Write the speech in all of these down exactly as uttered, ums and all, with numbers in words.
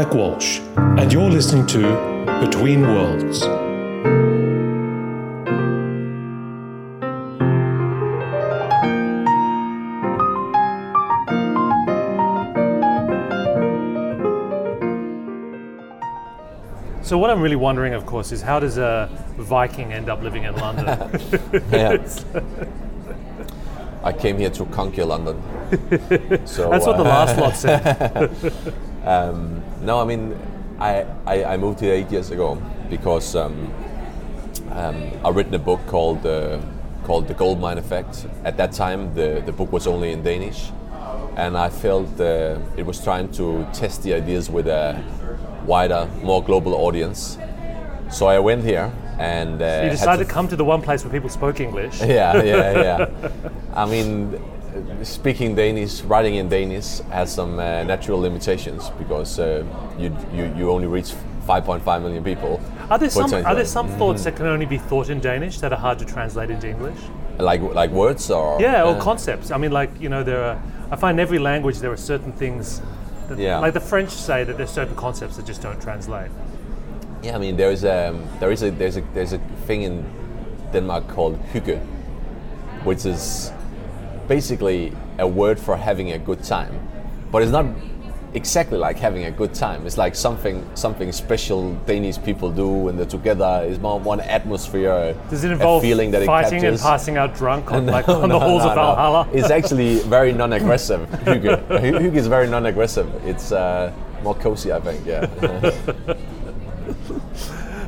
Mike Walsh, and you're listening to Between Worlds. So what I'm really wondering, of course, is how does a Viking end up living in London? Yeah. I came here to conquer London. So, that's what the last lot said. um, no, I mean, I, I, I moved here eight years ago because um, um, I've written a book called uh, called The Goldmine Effect. At that time, the, the book was only in Danish, and I felt uh, it was trying to test the ideas with a wider, more global audience. So I went here and... Uh, so you decided to, to come to the one place where people spoke English. Yeah, yeah, yeah. I mean, speaking Danish, writing in Danish has some uh, natural limitations because uh, you, you you only reach five point five million people. Are there some, are there some thoughts that can only be thought in Danish that are hard to translate into English? Like like words or... Yeah, or uh, concepts. I mean, like, you know, there are... I find in every language there are certain things... That, yeah. Like the French say that there's certain concepts that just don't translate. Yeah, I mean there is a there is a there's a there's a thing in Denmark called hygge, which is basically a word for having a good time, but it's not exactly like having a good time. It's like something something special Danish people do when they're together. It's more one atmosphere. Does it involve a feeling that fighting it and passing out drunk on, no, like, on no, the halls no, of no. Valhalla? It's actually very non-aggressive. Hygge. Hygge is very non-aggressive. It's uh, more cozy, I think. Yeah.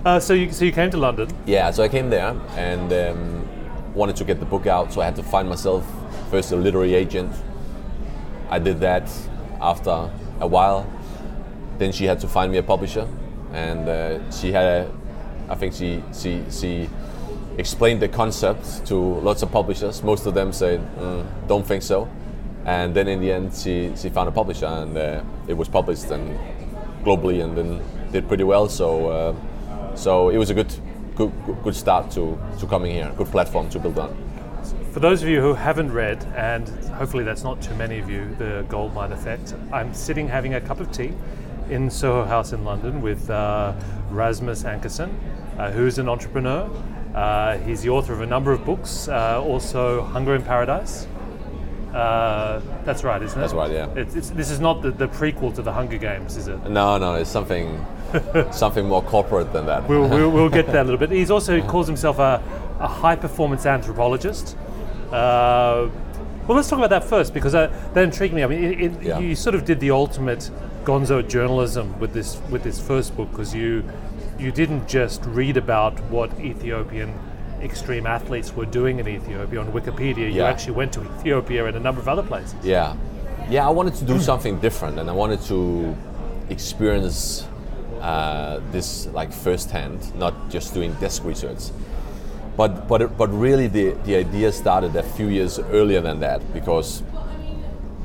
Uh, so you so you came to London? Yeah, so I came there and um, wanted to get the book out, so I had to find myself first a literary agent. I did that after a while. Then she had to find me a publisher, and uh, she had, a, I think she she she explained the concept to lots of publishers. Most of them said, mm, don't think so. And then in the end, she she found a publisher, and uh, it was published and globally, and then did pretty well. So. Uh, So it was a good, good, good start to, to coming here. Good platform to build on. For those of you who haven't read, and hopefully that's not too many of you, The Goldmine Effect. I'm sitting having a cup of tea in Soho House in London with uh, Rasmus Ankerson, uh, who's an entrepreneur. Uh, he's the author of a number of books, uh, also Hunger in Paradise. Uh, that's right, isn't it? That's right, yeah. It's, it's, this is not the, the prequel to the Hunger Games, is it? No, no, it's something something more corporate than that. We'll, we'll, we'll get to that a little bit. He's also he calls himself a, a high-performance anthropologist. Uh, well, let's talk about that first, because uh, that intrigued me. I mean, it, it, yeah. You sort of did the ultimate gonzo journalism with this with this first book, because you you didn't just read about what Ethiopian extreme athletes were doing in Ethiopia on Wikipedia. You yeah. actually went to Ethiopia and a number of other places. Yeah, yeah. I wanted to do something different, and I wanted to experience uh, this like firsthand, not just doing desk research. But but but really, the the idea started a few years earlier than that, because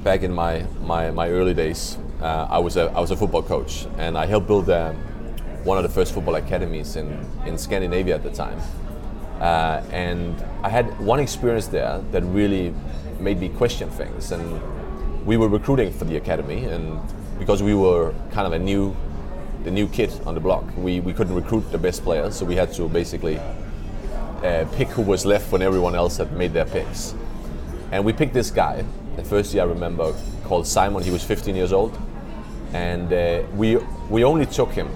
back in my my, my early days, uh, I was a I was a football coach, and I helped build um, one of the first football academies in, in Scandinavia at the time. Uh, and I had one experience there that really made me question things. And we were recruiting for the academy, and because we were kind of a new, the new kid on the block, we, we couldn't recruit the best players, so we had to basically uh, pick who was left when everyone else had made their picks. And we picked this guy, the first year I remember, called Simon. He was fifteen years old, and uh, we we only took him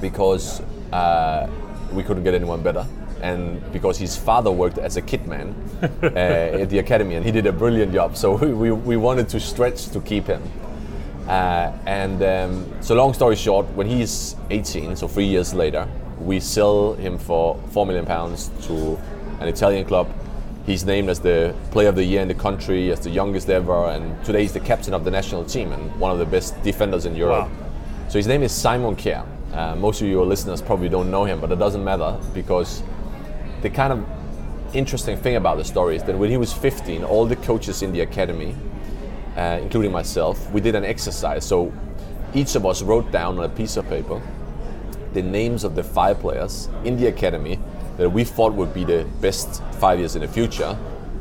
because uh, we couldn't get anyone better. And because his father worked as a kit man uh, at the academy, and he did a brilliant job, so we, we, we wanted to stretch to keep him. Uh, and um, so, long story short, when he's eighteen, so three years later, we sell him for four million pounds to an Italian club. He's named as the Player of the Year in the country, as the youngest ever, and today he's the captain of the national team and one of the best defenders in Europe. Wow. So his name is Simon Kjær. Uh, most of your listeners probably don't know him, but it doesn't matter, because the kind of interesting thing about the story is that when he was fifteen, all the coaches in the academy, uh, including myself, we did an exercise. So each of us wrote down on a piece of paper the names of the five players in the academy that we thought would be the best five years in the future.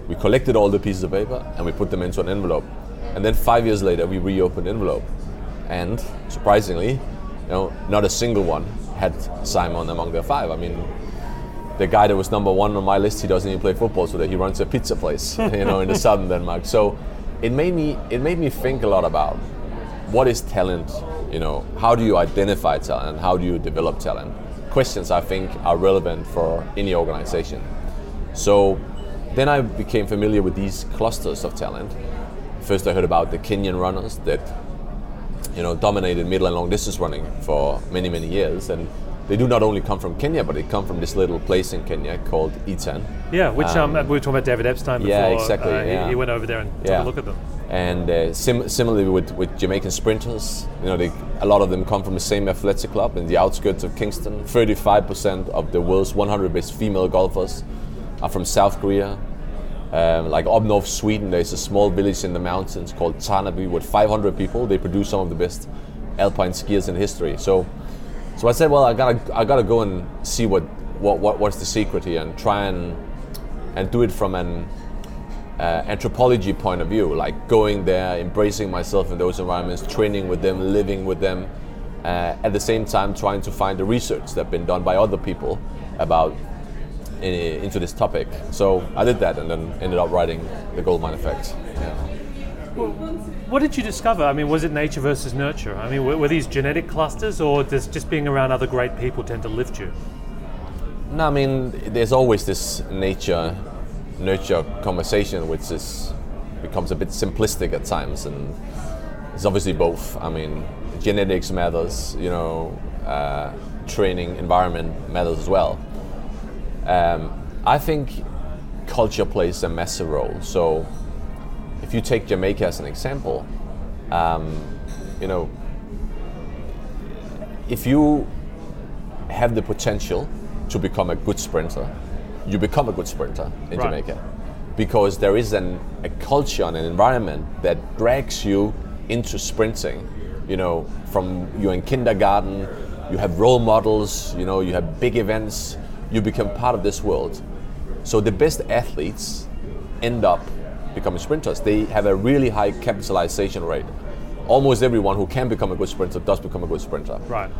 We collected all the pieces of paper and we put them into an envelope. And then five years later, we reopened the envelope. and surprisingly, you know, not a single one had Simon among their five. I mean, the guy that was number one on my list, he doesn't even play football today. He runs a pizza place, you know, in the southern Denmark. So it made me it made me think a lot about what is talent, you know, how do you identify talent, how do you develop talent? Questions I think are relevant for any organization. So then I became familiar with these clusters of talent. First I heard about the Kenyan runners that, you know, dominated middle and long distance running for many, many years. And they do not only come from Kenya, but they come from this little place in Kenya called Iten. Yeah, which um, um, we were talking about David Epstein before. Yeah, exactly. Uh, yeah. He, he went over there and took yeah. a look at them. And uh, sim- similarly with, with Jamaican sprinters, you know, they, a lot of them come from the same athletic club in the outskirts of Kingston. thirty-five percent of the world's one hundred best female golfers are from South Korea. Um, like up north Sweden, there's a small village in the mountains called Tarnaby with five hundred people. They produce some of the best alpine skiers in history. So. So I said, well, I gotta, I gotta go and see what, what, what what's the secret here, and try and, and do it from an uh, anthropology point of view, like going there, embracing myself in those environments, training with them, living with them, uh, at the same time trying to find the research that's been done by other people about uh, into this topic. So I did that, and then ended up writing The Goldmine Effect. Yeah. Well, what did you discover? I mean, was it nature versus nurture? I mean, were, were these genetic clusters, or does just being around other great people tend to lift you? No, I mean, there's always this nature-nurture conversation, which is becomes a bit simplistic at times, and it's obviously both. I mean, genetics matters, you know, uh, training environment matters as well. Um, I think culture plays a massive role, so. If you take Jamaica as an example, um, you know, if you have the potential to become a good sprinter, you become a good sprinter in right. Jamaica, because there is an, a culture and an environment that drags you into sprinting. You know, from you're in kindergarten, you have role models, you know, you have big events, you become part of this world. So the best athletes end up becoming sprinters. They have a really high capitalization rate. Almost everyone who can become a good sprinter does become a good sprinter. Right.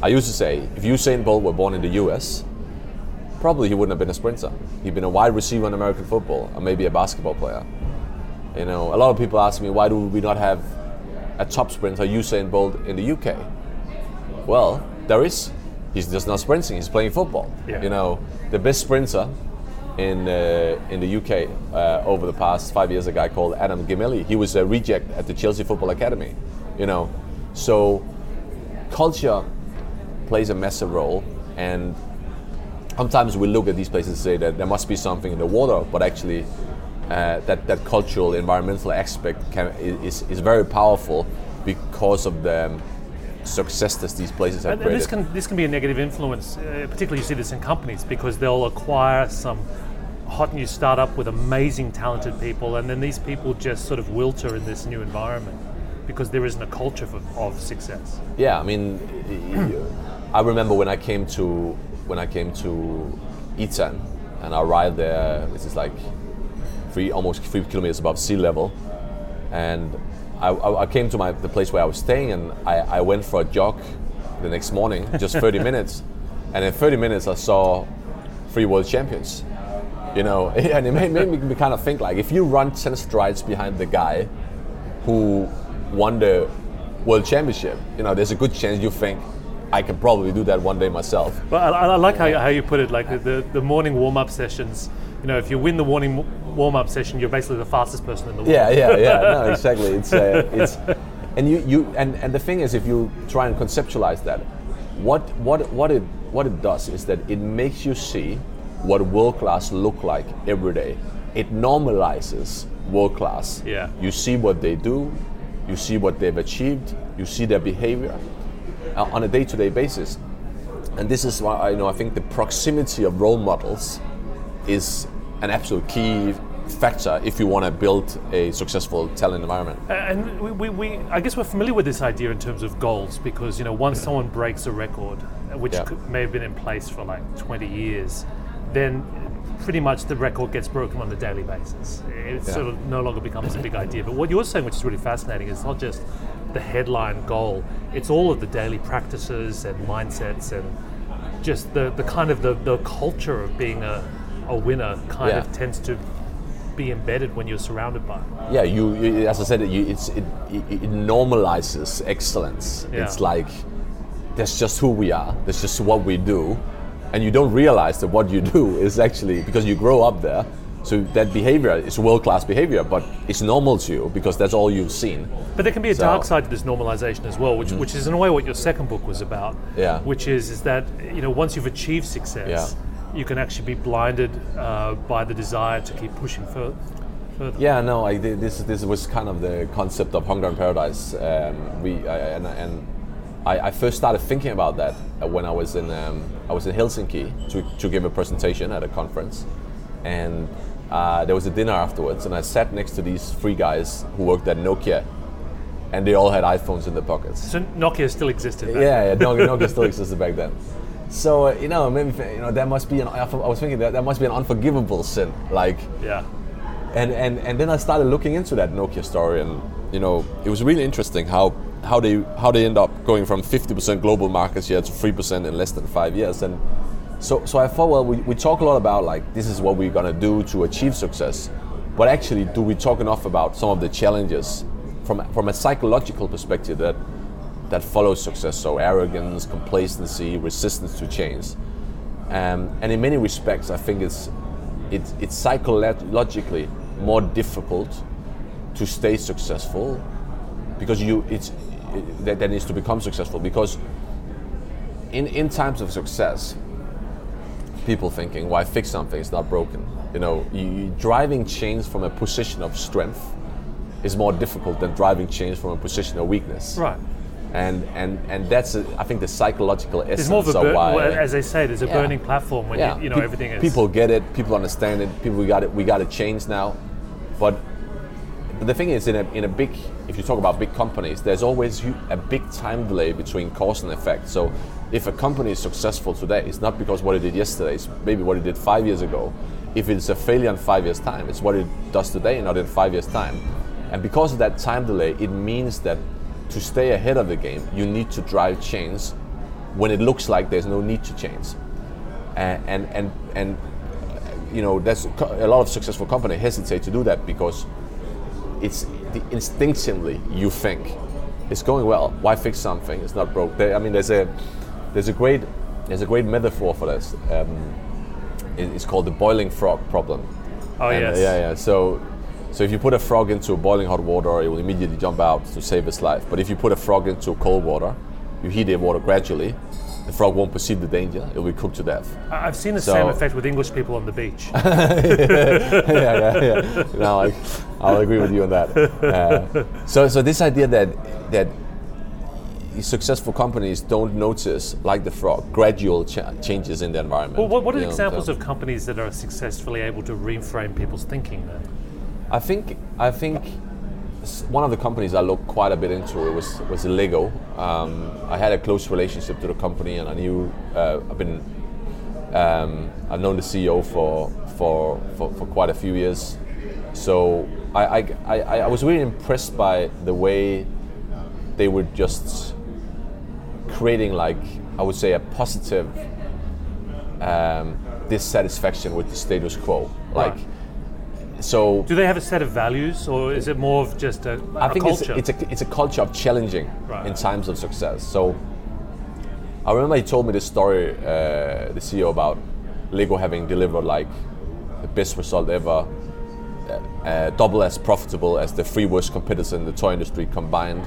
I used to say, if Usain Bolt were born in the U S, probably he wouldn't have been a sprinter. He'd been a wide receiver in American football, or maybe a basketball player. You know, a lot of people ask me, why do we not have a top sprinter, Usain Bolt, in the U K? Well, there is. He's just not sprinting. He's playing football. Yeah. You know, the best sprinter in uh, in the U K uh, over the past five years, a guy called Adam Gemili. He was a reject at the Chelsea Football Academy, you know. So culture plays a massive role, and sometimes we look at these places and say that there must be something in the water, but actually uh, that, that cultural, environmental aspect can, is, is very powerful because of the success that these places have and created. This can, this can be a negative influence, uh, particularly you see this in companies, because they'll acquire some hot new startup with amazing talented people, and then these people just sort of wilter in this new environment because there isn't a culture of, of success. Yeah, I mean, I remember when I came to when I came to Iten, and I arrived there, this is like three almost three kilometers above sea level, and I, I came to my the place where I was staying, and I, I went for a jog the next morning, just thirty minutes, and in thirty minutes I saw three world champions, you know, and it made, made me kind of think, like, if you run ten strides behind the guy who won the world championship, you know, there's a good chance you think, I can probably do that one day myself. But I, I like how, how you put it, like the, the morning warm-up sessions. You know, if you win the morning warm-up session, you're basically the fastest person in the world. Yeah, yeah, yeah. No, exactly. It's uh, it's, and you, you and, and the thing is, if you try and conceptualize that, what what what it what it does is that it makes you see what world-class look like every day. It normalizes world-class. Yeah. You see what they do, you see what they've achieved, you see their behavior uh, on a day-to-day basis, and this is why I you know I think the proximity of role models is an absolute key factor if you want to build a successful talent environment. And we, we, we I guess we're familiar with this idea in terms of goals, because, you know, once someone breaks a record, which yeah. could, may have been in place for like twenty years, then pretty much the record gets broken on a daily basis. It yeah. sort of no longer becomes a big idea. But what you're saying, which is really fascinating, is not just the headline goal, it's all of the daily practices and mindsets and just the, the kind of the, the culture of being a, a winner kind yeah. of tends to be embedded when you're surrounded by it. Yeah, you, you as I said, you, it's, it, it, it normalizes excellence. Yeah. It's like, that's just who we are, that's just what we do. And you don't realize that what you do is actually, because you grow up there, so that behavior is world-class behavior, but it's normal to you because that's all you've seen. But there can be a so. dark side to this normalization as well, which mm. which is in a way what your second book was about, yeah. which is is that, you know, once you've achieved success, yeah. you can actually be blinded uh, by the desire to keep pushing further. further. Yeah, no, I, this this was kind of the concept of Hunger in Paradise. Um, we uh, and. and I first started thinking about that when I was in um, I was in Helsinki to, to give a presentation at a conference, and uh, there was a dinner afterwards, and I sat next to these three guys who worked at Nokia, and they all had iPhones in their pockets. So Nokia still existed back yeah, then. Yeah, Nokia, Nokia still existed back then. So uh, you know, maybe you know that must be an I was thinking that that must be an unforgivable sin, like yeah, and and and then I started looking into that Nokia story, and you know it was really interesting how. how they how they end up going from fifty percent global market share to three percent in less than five years. And so so I thought, well, we, we talk a lot about like, this is what we're gonna do to achieve success. But actually, do we talk enough about some of the challenges from from a psychological perspective that that follows success? So arrogance, complacency, resistance to change. Um, and in many respects, I think it's, it's, it's psychologically more difficult to stay successful because you, it's, that needs to become successful, because in in times of success, people thinking, why fix something, it's not broken. You know, you, you, driving change from a position of strength is more difficult than driving change from a position of weakness. Right. And and and that's, a, I think, the psychological essence it's more of, a bur- of why. Well, as they say, there's a yeah. burning platform when yeah. you, you know Pe- everything is. People get it, people understand it, people, we got it, we got to change now. But But the thing is, in a in a big, if you talk about big companies, there's always a big time delay between cause and effect. So if a company is successful today, it's not because what it did yesterday, it's maybe what it did five years ago. If it's a failure in five years' time, it's what it does today and not in five years' time. And because of that time delay, it means that to stay ahead of the game, you need to drive change when it looks like there's no need to change. And and and, and you know, that's a lot of successful companies hesitate to do that because it's the, instinctively you think it's going well. Why fix something? It's not broke. There, I mean, there's a there's a great there's a great metaphor for this. Um, it, it's called the boiling frog problem. Oh and, yes. Uh, yeah, yeah. So, so if you put a frog into boiling hot water, it will immediately jump out to save its life. But if you put a frog into cold water, you heat the water gradually. The frog won't perceive the danger; it will be cooked to death. I've seen the so, same effect with English people on the beach. yeah, yeah, yeah. No, I, I'll agree with you on that. Uh, so, so this idea that that successful companies don't notice, like the frog, gradual cha- changes in the environment. Well, what, what are you know, examples so. of companies that are successfully able to reframe people's thinking then? I think I think. One of the companies I looked quite a bit into it was was Lego. Um, I had a close relationship to the company, and I knew uh, I've been um, I've known the C E O for for, for, for quite a few years. So I, I I I was really impressed by the way they were just creating, like I would say, a positive um, dissatisfaction with the status quo, like. Right. So, do they have a set of values, or is it more of just a, I a think culture? I think it's, it's a it's a culture of challenging right. in times of success. So, I remember he told me this story, uh, the C E O, about Lego having delivered like the best result ever, uh, uh, double as profitable as the three worst competitors in the toy industry combined.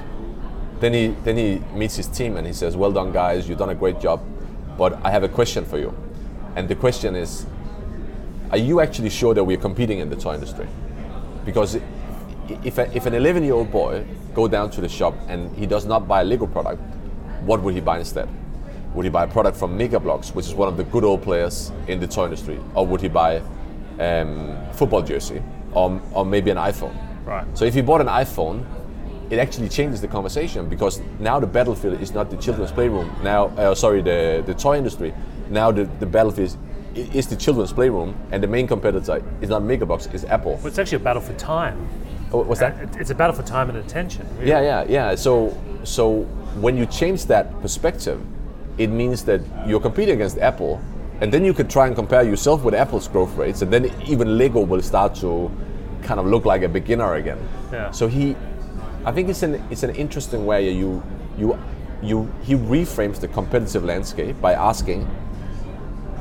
Then he then he meets his team and he says, "Well done, guys, you've done a great job, but I have a question for you," and the question is, are you actually sure that we're competing in the toy industry? Because if a, if an eleven-year-old boy go down to the shop and he does not buy a Lego product, what would he buy instead? Would he buy a product from Mega Bloks, which is one of the good old players in the toy industry? Or would he buy a um, football jersey or, or maybe an iPhone? Right. So if he bought an iPhone, it actually changes the conversation, because now the battlefield is not the children's playroom. Now, uh, sorry, the, the toy industry. Now the, the battlefield is is the children's playroom, and the main competitor is not Mega Bloks, it's Apple. Well, it's actually a battle for time. Oh, what's that? It's a battle for time and attention. Really. Yeah, yeah, yeah. So, so when you change that perspective, it means that you're competing against Apple, and then you could try and compare yourself with Apple's growth rates, and then even Lego will start to kind of look like a beginner again. Yeah. So he, I think it's an it's an interesting way you you you he reframes the competitive landscape by asking,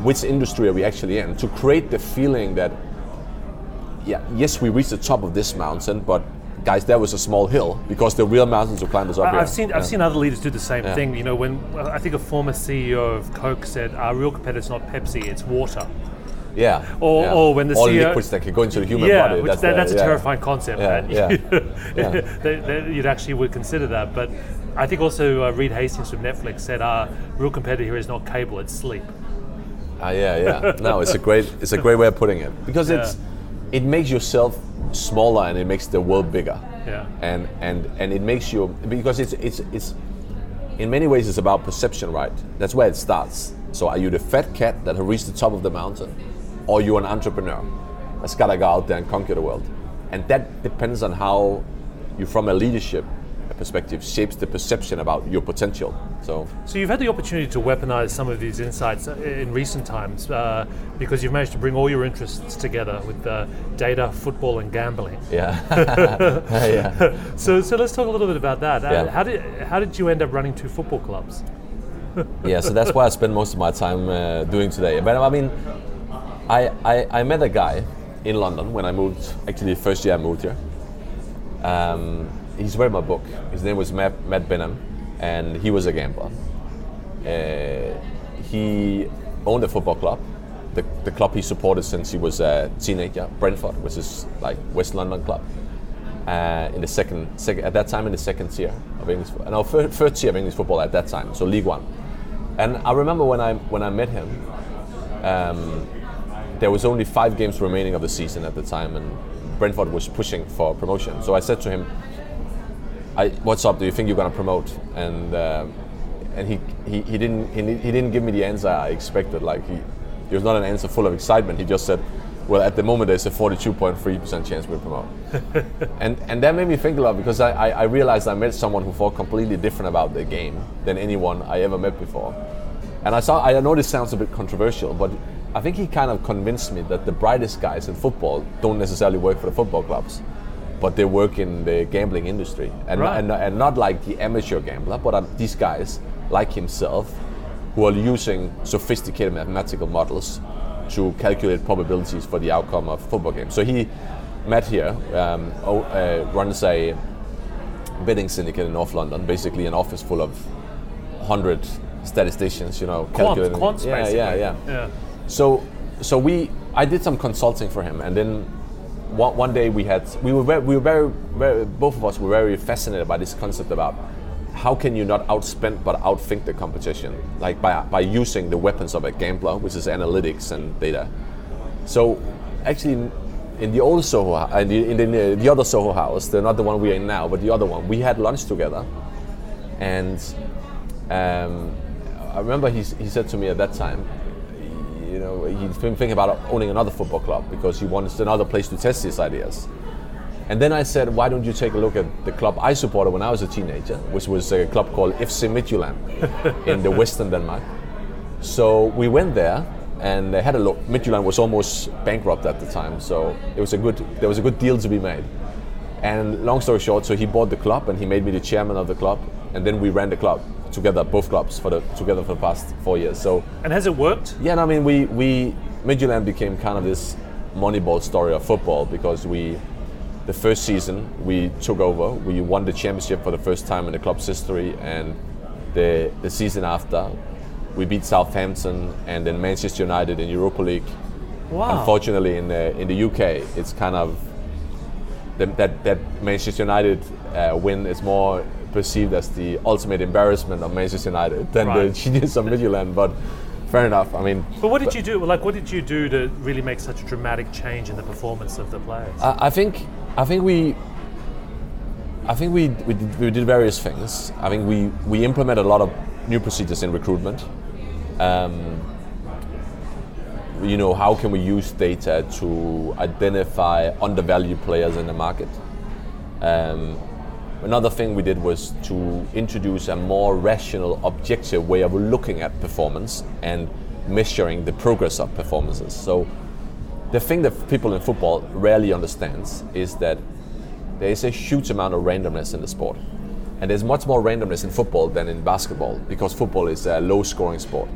which industry are we actually in? To create the feeling that, yeah, yes, we reached the top of this mountain, but guys, there was a small hill because the real mountains to climb is up I've here. I've seen I've yeah. seen other leaders do the same yeah. thing. You know, when I think a former C E O of Coke said, "Our real competitor is not Pepsi, it's water." Yeah. Or, yeah. or when the all C E O, liquids that can go into the human yeah, body. Which that's, that, the, that's a yeah. terrifying concept. Yeah. That yeah. You, yeah. they, they, you'd actually would consider that, but I think also uh, Reed Hastings from Netflix said, "Our real competitor here is not cable, it's sleep." Ah, uh, yeah, yeah. No, it's a great, it's a great way of putting it, because yeah. it's, it makes yourself smaller and it makes the world bigger. Yeah. And and and it makes you, because it's it's it's, in many ways it's about perception, right? That's where it starts. So are you the fat cat that has reached the top of the mountain, or are you an entrepreneur that's got to go out there and conquer the world? And that depends on how you, from a leadership perspective, shapes the perception about your potential. So so you've had the opportunity to weaponize some of these insights in recent times, uh, because you've managed to bring all your interests together with uh, data, football, and gambling. Yeah. yeah. So so let's talk a little bit about that. Uh, yeah. How did how did you end up running two football clubs? yeah, so that's why I spend most of my time uh, doing today. But I mean, I, I, I met a guy in London when I moved, actually the first year I moved here. Um, He's read my book. His name was Matt, Matt Benham, and he was a gambler. Uh, he owned a football club, the, the club he supported since he was a teenager, Brentford, which is like West London club, uh, in the second, second at that time in the second tier of English, no, third, third tier of English football at that time, so League One. And I remember when I when I met him, um, there was only five games remaining of the season at the time, and Brentford was pushing for promotion. So I said to him, I, what's up? Do you think you're gonna promote? And uh, and he, he he didn't he, he didn't give me the answer I expected. Like he, it was not an answer full of excitement. He just said, "Well, at the moment there's a forty-two point three percent chance we'll promote." and and that made me think a lot, because I, I I realized I met someone who thought completely different about the game than anyone I ever met before. And I saw I know this sounds a bit controversial, but I think he kind of convinced me that the brightest guys in football don't necessarily work for the football clubs, but they work in the gambling industry, and, right. and and not like the amateur gambler, but um, these guys like himself, who are using sophisticated mathematical models to calculate probabilities for the outcome of football games. So he, Matt here, um, uh, runs a betting syndicate in North London, basically an office full of one hundred statisticians, you know, calculating. Quant, quants, yeah, basically. yeah, yeah, yeah. So, so we, I did some consulting for him, and then. One, one day we had we were very, we were very, very both of us were very fascinated by this concept about how can you not outspend but outthink the competition, like by by using the weapons of a gambler, which is analytics and data. So actually, in, in the old Soho, in the, in the, the other Soho house, they're not the one we are in now, but the other one, we had lunch together, and um, I remember he he said to me at that time, you know, he's been thinking about owning another football club because he wants another place to test his ideas. And then I said, why don't you take a look at the club I supported when I was a teenager, which was a club called F C Midtjylland in the Western Denmark. So we went there and had a look. Midtjylland was almost bankrupt at the time, so it was a good, there was a good deal to be made. And long story short, so he bought the club and he made me the chairman of the club, and then we ran the club together, both clubs for the together for the past four years. So and has it worked? Yeah, no, I mean we we Midtjylland became kind of this Moneyball story of football, because we the first season we took over, we won the championship for the first time in the club's history, and the the season after we beat Southampton and then Manchester United in Europa League. Wow! Unfortunately, in the in the U K, it's kind of the, that that Manchester United uh, win is more perceived as the ultimate embarrassment of Manchester United than right. the genius of Midtjylland, but fair enough. I mean, but what did but, you do? Like, what did you do to really make such a dramatic change in the performance of the players? I, I think, I think we, I think we we did, we did various things. I think we we implemented a lot of new procedures in recruitment. Um, you know, how can we use data to identify undervalued players in the market? Um, another thing we did was to introduce a more rational, objective way of looking at performance and measuring the progress of performances. So the thing that people in football rarely understands is that there is a huge amount of randomness in the sport. And there's much more randomness in football than in basketball, because football is a low-scoring sport.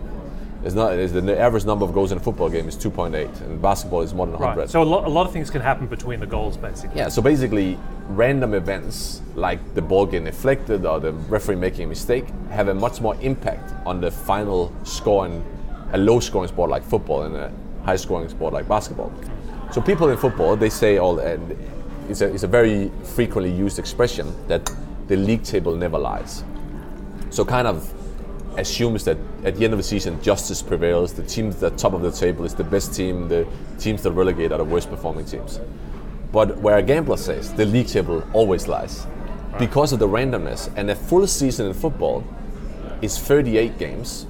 It's not, it's the average number of goals in a football game is two point eight, and basketball is more than one hundred. Right. So a lot, a lot of things can happen between the goals, basically. Yeah, so basically, random events, like the ball getting deflected or the referee making a mistake, have a much more impact on the final score in a low-scoring sport like football and a high-scoring sport like basketball. So people in football, they say, all, and it's a, it's a very frequently used expression, that the league table never lies. So kind of assumes that at the end of the season, justice prevails, the team at the top of the table is the best team, the teams that relegate are the worst performing teams. But where a gambler says, the league table always lies. Right. Because of the randomness, and a full season in football is thirty-eight games,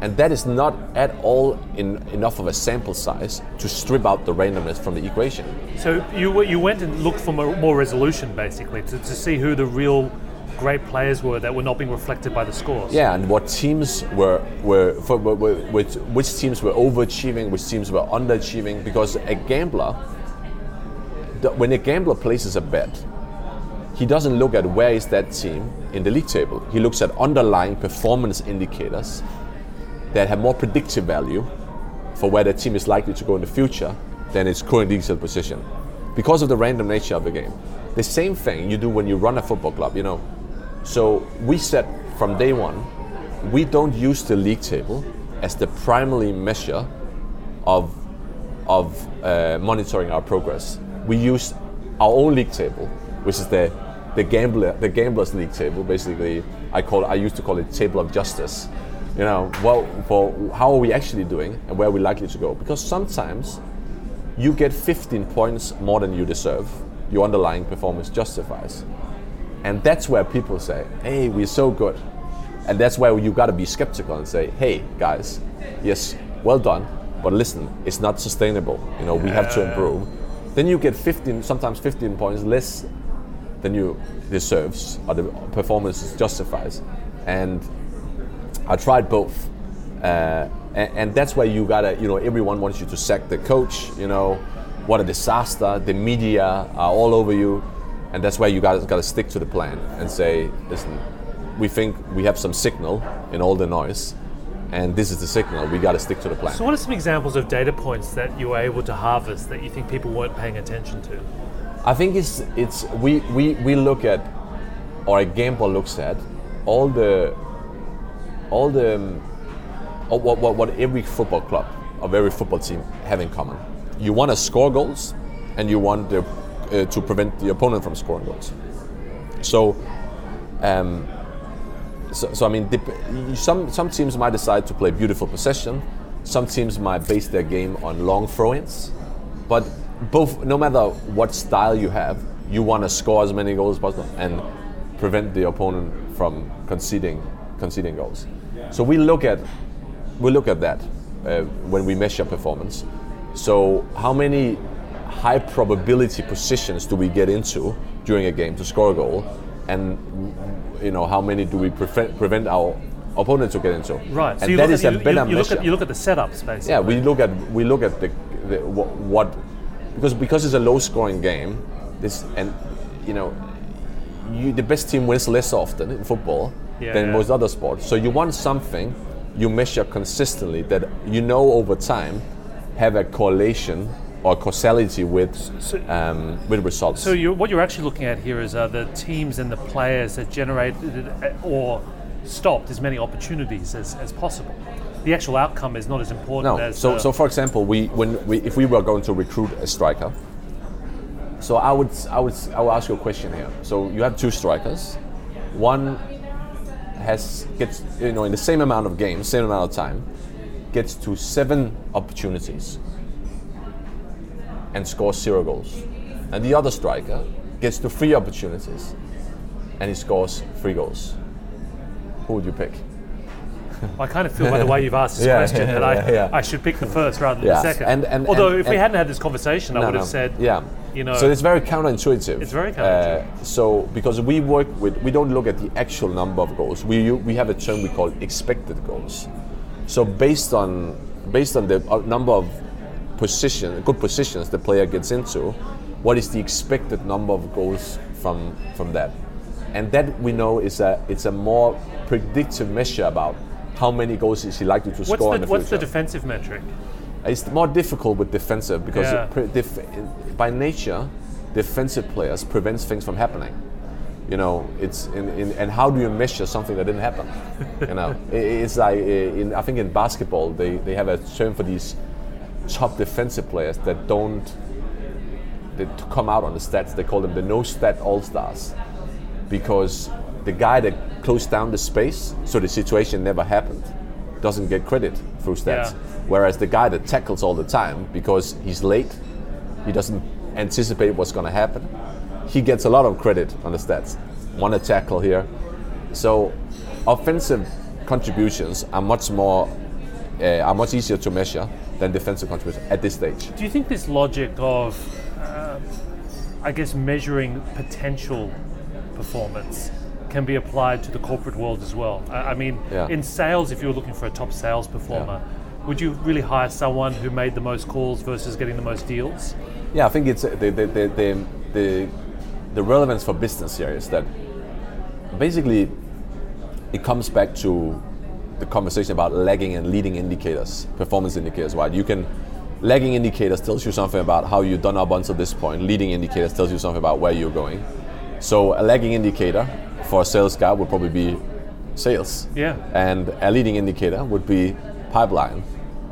and that is not at all in enough of a sample size to strip out the randomness from the equation. So you you went and looked for more, more resolution, basically, to, to see who the real great players were that were not being reflected by the scores. Yeah, and what teams were, were, for, were, were which, which teams were overachieving, which teams were underachieving, because a gambler, the, when a gambler places a bet, he doesn't look at where is that team in the league table. He looks at underlying performance indicators that have more predictive value for where the team is likely to go in the future than its current league table position, because of the random nature of the game. The same thing you do when you run a football club, you know. So we said from day one, we don't use the league table as the primary measure of of uh, monitoring our progress. We use our own league table, which is the the gambler the gambler's league table. Basically, I call I used to call it table of justice. You know, well, for how are we actually doing and where are we likely to go? Because sometimes you get fifteen points more than you deserve. Your underlying performance justifies. And that's where people say, hey, we're so good. And that's where you got to be skeptical and say, hey, guys, yes, well done, but listen, it's not sustainable. You know, we yeah. have to improve. Then you get fifteen, sometimes fifteen points less than you deserves, or the performance justifies. And I tried both, uh, and, and that's why you gotta, you know, everyone wants you to sack the coach, you know, what a disaster, the media are all over you, and that's why you gotta, gotta stick to the plan and say, listen, we think we have some signal in all the noise, and this is the signal, we gotta stick to the plan. So what are some examples of data points that you were able to harvest that you think people weren't paying attention to? I think it's, it's we, we, we look at, or a gambler looks at, all the all the um, what, what, what every football club of every football team have in common. You want to score goals, and you want the, uh, to prevent the opponent from scoring goals. So, um, so, so I mean, dip, some some teams might decide to play beautiful possession. Some teams might base their game on long throw-ins. But both, no matter what style you have, you want to score as many goals as possible and prevent the opponent from conceding conceding goals. So we look at we look at that uh, when we measure performance. So how many high probability positions do we get into during a game to score a goal, and you know how many do we prevent prevent our opponent to get into? Right. And so you that look is at, a you, better you measure. Look at, you look at the setups, basically. Yeah, we look at we look at the, the what because because it's a low scoring game. This and you know you, the best team wins less often in football. Yeah, than yeah. most other sports. So you want something you measure consistently that you know over time have a correlation or causality with so, um, with results. So you're, what you're actually looking at here is uh, the teams and the players that generated or stopped as many opportunities as, as possible. The actual outcome is not as important. No. as so. So for example, we when we, if we were going to recruit a striker, so I would I would I would ask you a question here. So you have two strikers, one. Has gets you know in the same amount of games, same amount of time, gets to seven opportunities and scores zero goals, and the other striker gets to three opportunities and he scores three goals. Who would you pick? I kind of feel by the way you've asked this yeah, question yeah, that I, yeah, yeah. I should pick the first rather than yeah. the second. And, and, Although and, if we hadn't had this conversation, no, I would have no. said, yeah. you know. So it's very counterintuitive. It's very counterintuitive. Uh, so because we work with, we don't look at the actual number of goals. We we have a term we call expected goals. So based on based on the number of position, good positions the player gets into, what is the expected number of goals from from that? And that we know is a it's a more predictive measure about how many goals is he likely to what's score the, in the what's future. What's the defensive metric? It's more difficult with defensive because yeah. it pre- def- by nature, defensive players prevents things from happening. You know, it's in, in and how do you measure something that didn't happen? You know, it's like in I think in basketball they, they have a term for these top defensive players that don't they come out on the stats. They call them the no stat all stars. Because the guy that closed down the space, so the situation never happened, doesn't get credit through stats. Yeah. Whereas the guy that tackles all the time, because he's late, he doesn't anticipate what's going to happen, he gets a lot of credit on the stats. One a tackle here. So offensive contributions are much more, uh, are much easier to measure than defensive contributions at this stage. Do you think this logic of, uh, I guess, measuring potential performance can be applied to the corporate world as well? I mean, yeah. in sales, if you were looking for a top sales performer, yeah. would you really hire someone who made the most calls versus getting the most deals? Yeah, I think it's the the the the, the, the relevance for business here is that basically it comes back to the conversation about lagging and leading indicators, performance indicators, right? You can lagging indicators tells you something about how you've done up until this point. Leading indicators tells you something about where you're going. So a lagging indicator for a sales guy would probably be sales. Yeah. And a leading indicator would be pipeline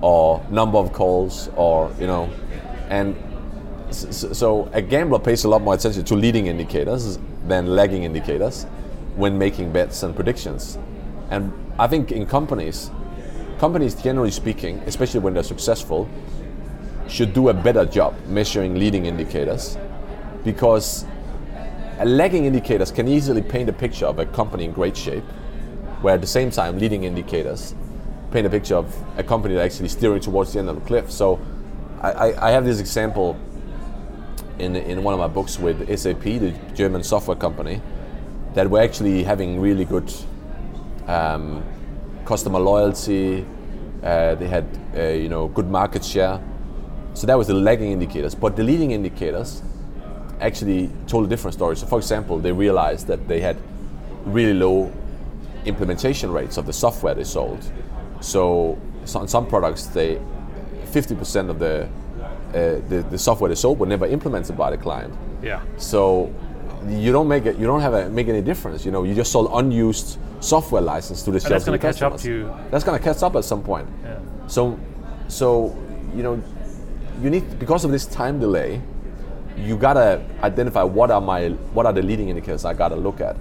or number of calls or, you know, and so a gambler pays a lot more attention to leading indicators than lagging indicators when making bets and predictions. And I think in companies, companies generally speaking, especially when they're successful, should do a better job measuring leading indicators because lagging indicators can easily paint a picture of a company in great shape, where at the same time leading indicators paint a picture of a company that actually steering towards the end of the cliff. So I, I have this example in in one of my books with S A P, the German software company, that we're actually having really good um, customer loyalty. Uh, they had uh, you know good market share. So that was the lagging indicators, but the leading indicators actually told a different story. So for example, they realized that they had really low implementation rates of the software they sold. So on some products, they fifty percent of the, uh, the the software they sold were never implemented by the client. Yeah. So you don't make it, you don't have a, make any difference. You know, you just sold unused software license to the sales. That's going to catch up to you. That's going to catch up at some point. Yeah. So, so you know, you need because of this time delay. You gotta identify what are my what are the leading indicators I gotta look at,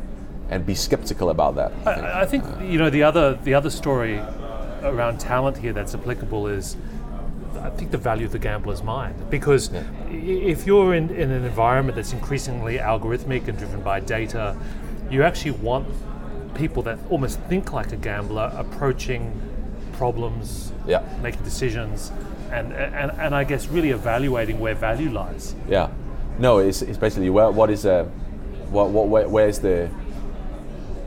and be skeptical about that. I think, I, I think uh, you know the other the other story around talent here that's applicable is I think the value of the gambler's mind because yeah. if you're in, in an environment that's increasingly algorithmic and driven by data, you actually want people that almost think like a gambler, approaching problems, yeah. making decisions, and, and and I guess really evaluating where value lies. Yeah. No, it's especially where what is a, what what where, where is the,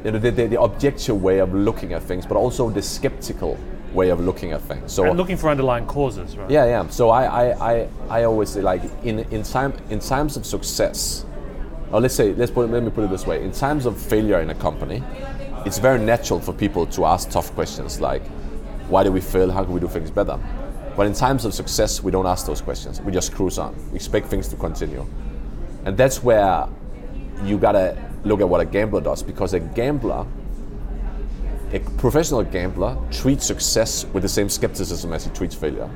you know, the, the the objective way of looking at things, but also the skeptical way of looking at things. So and looking for underlying causes, right? Yeah, yeah. So I I, I, I always say like in, in time in times of success, or let's say let's put it, let me put it this way: in times of failure in a company, it's very natural for people to ask tough questions like, why did we fail? How can we do things better? But in times of success, we don't ask those questions. We just cruise on. We expect things to continue. And that's where you gotta look at what a gambler does, because a gambler, a professional gambler, treats success with the same skepticism as he treats failure.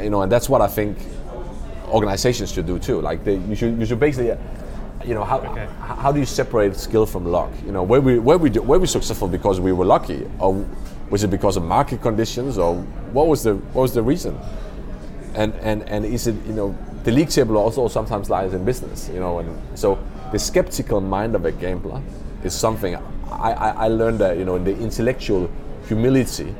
You know, and that's what I think organizations should do too. Like they, you should, you should basically, you know, how okay. how do you separate skill from luck? You know, were we were we were we successful because we were lucky, or was it because of market conditions, or what was the what was the reason? And and and is it, you know, the league table also sometimes lies in business, you know, and so the skeptical mind of a gambler is something I, I, I learned that, you know, in the intellectual humility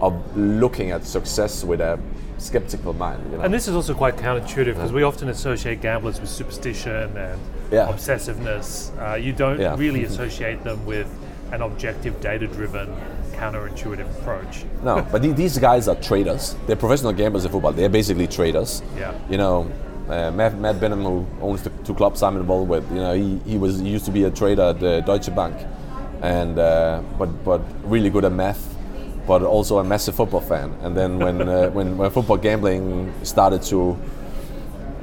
of looking at success with a skeptical mind. You know? And this is also quite counterintuitive because yeah. we often associate gamblers with superstition and yeah. obsessiveness. Uh, you don't yeah. really associate them with an objective, data-driven, counterintuitive approach. No, but th- these guys are traders. They're professional gamblers in football. They're basically traders. Yeah. You know, uh, Matt, Matt Benham, who owns the two clubs I'm involved with, you know, he, he was he used to be a trader at uh, Deutsche Bank, and uh, but but really good at math, but also a massive football fan. And then when uh, when, when football gambling started to,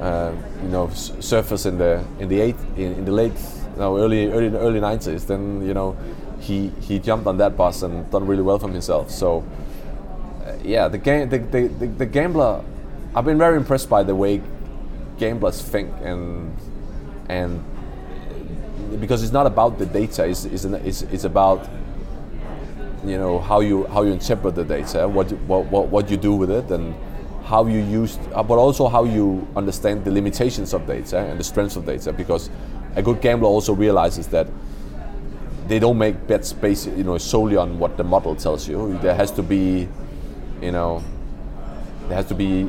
uh, you know, s- surface in the in the eight in, in the late no early early early nineties, then you know. He, he jumped on that bus and done really well for himself. So, uh, yeah, the, ga- the, the, the, the gambler, I've been very impressed by the way gamblers think, and and because it's not about the data, it's it's, an, it's, it's about you know how you how you interpret the data, what you, what, what what you do with it, and how you use, uh, but also how you understand the limitations of data and the strengths of data. Because a good gambler also realizes that. They don't make bets based, you know, solely on what the model tells you. There has to be, you know, there has to be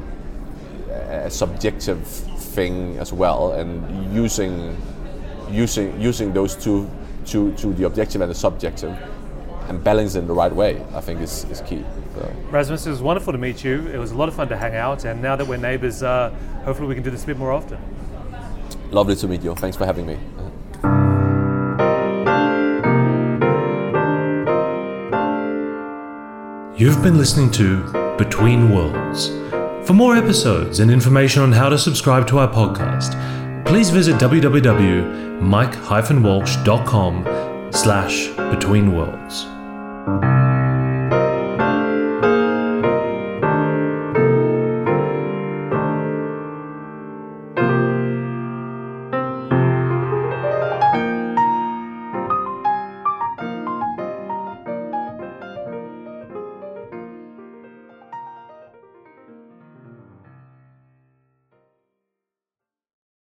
a subjective thing as well. And using, using, using those two, to to the objective and the subjective, and balancing in the right way, I think is is key. So. Rasmus, it was wonderful to meet you. It was a lot of fun to hang out. And now that we're neighbours, uh, hopefully we can do this a bit more often. Lovely to meet you. Thanks for having me. You've been listening to Between Worlds. For more episodes and information on how to subscribe to our podcast, please visit w w w dot mike dash walsh dot com slash between worlds.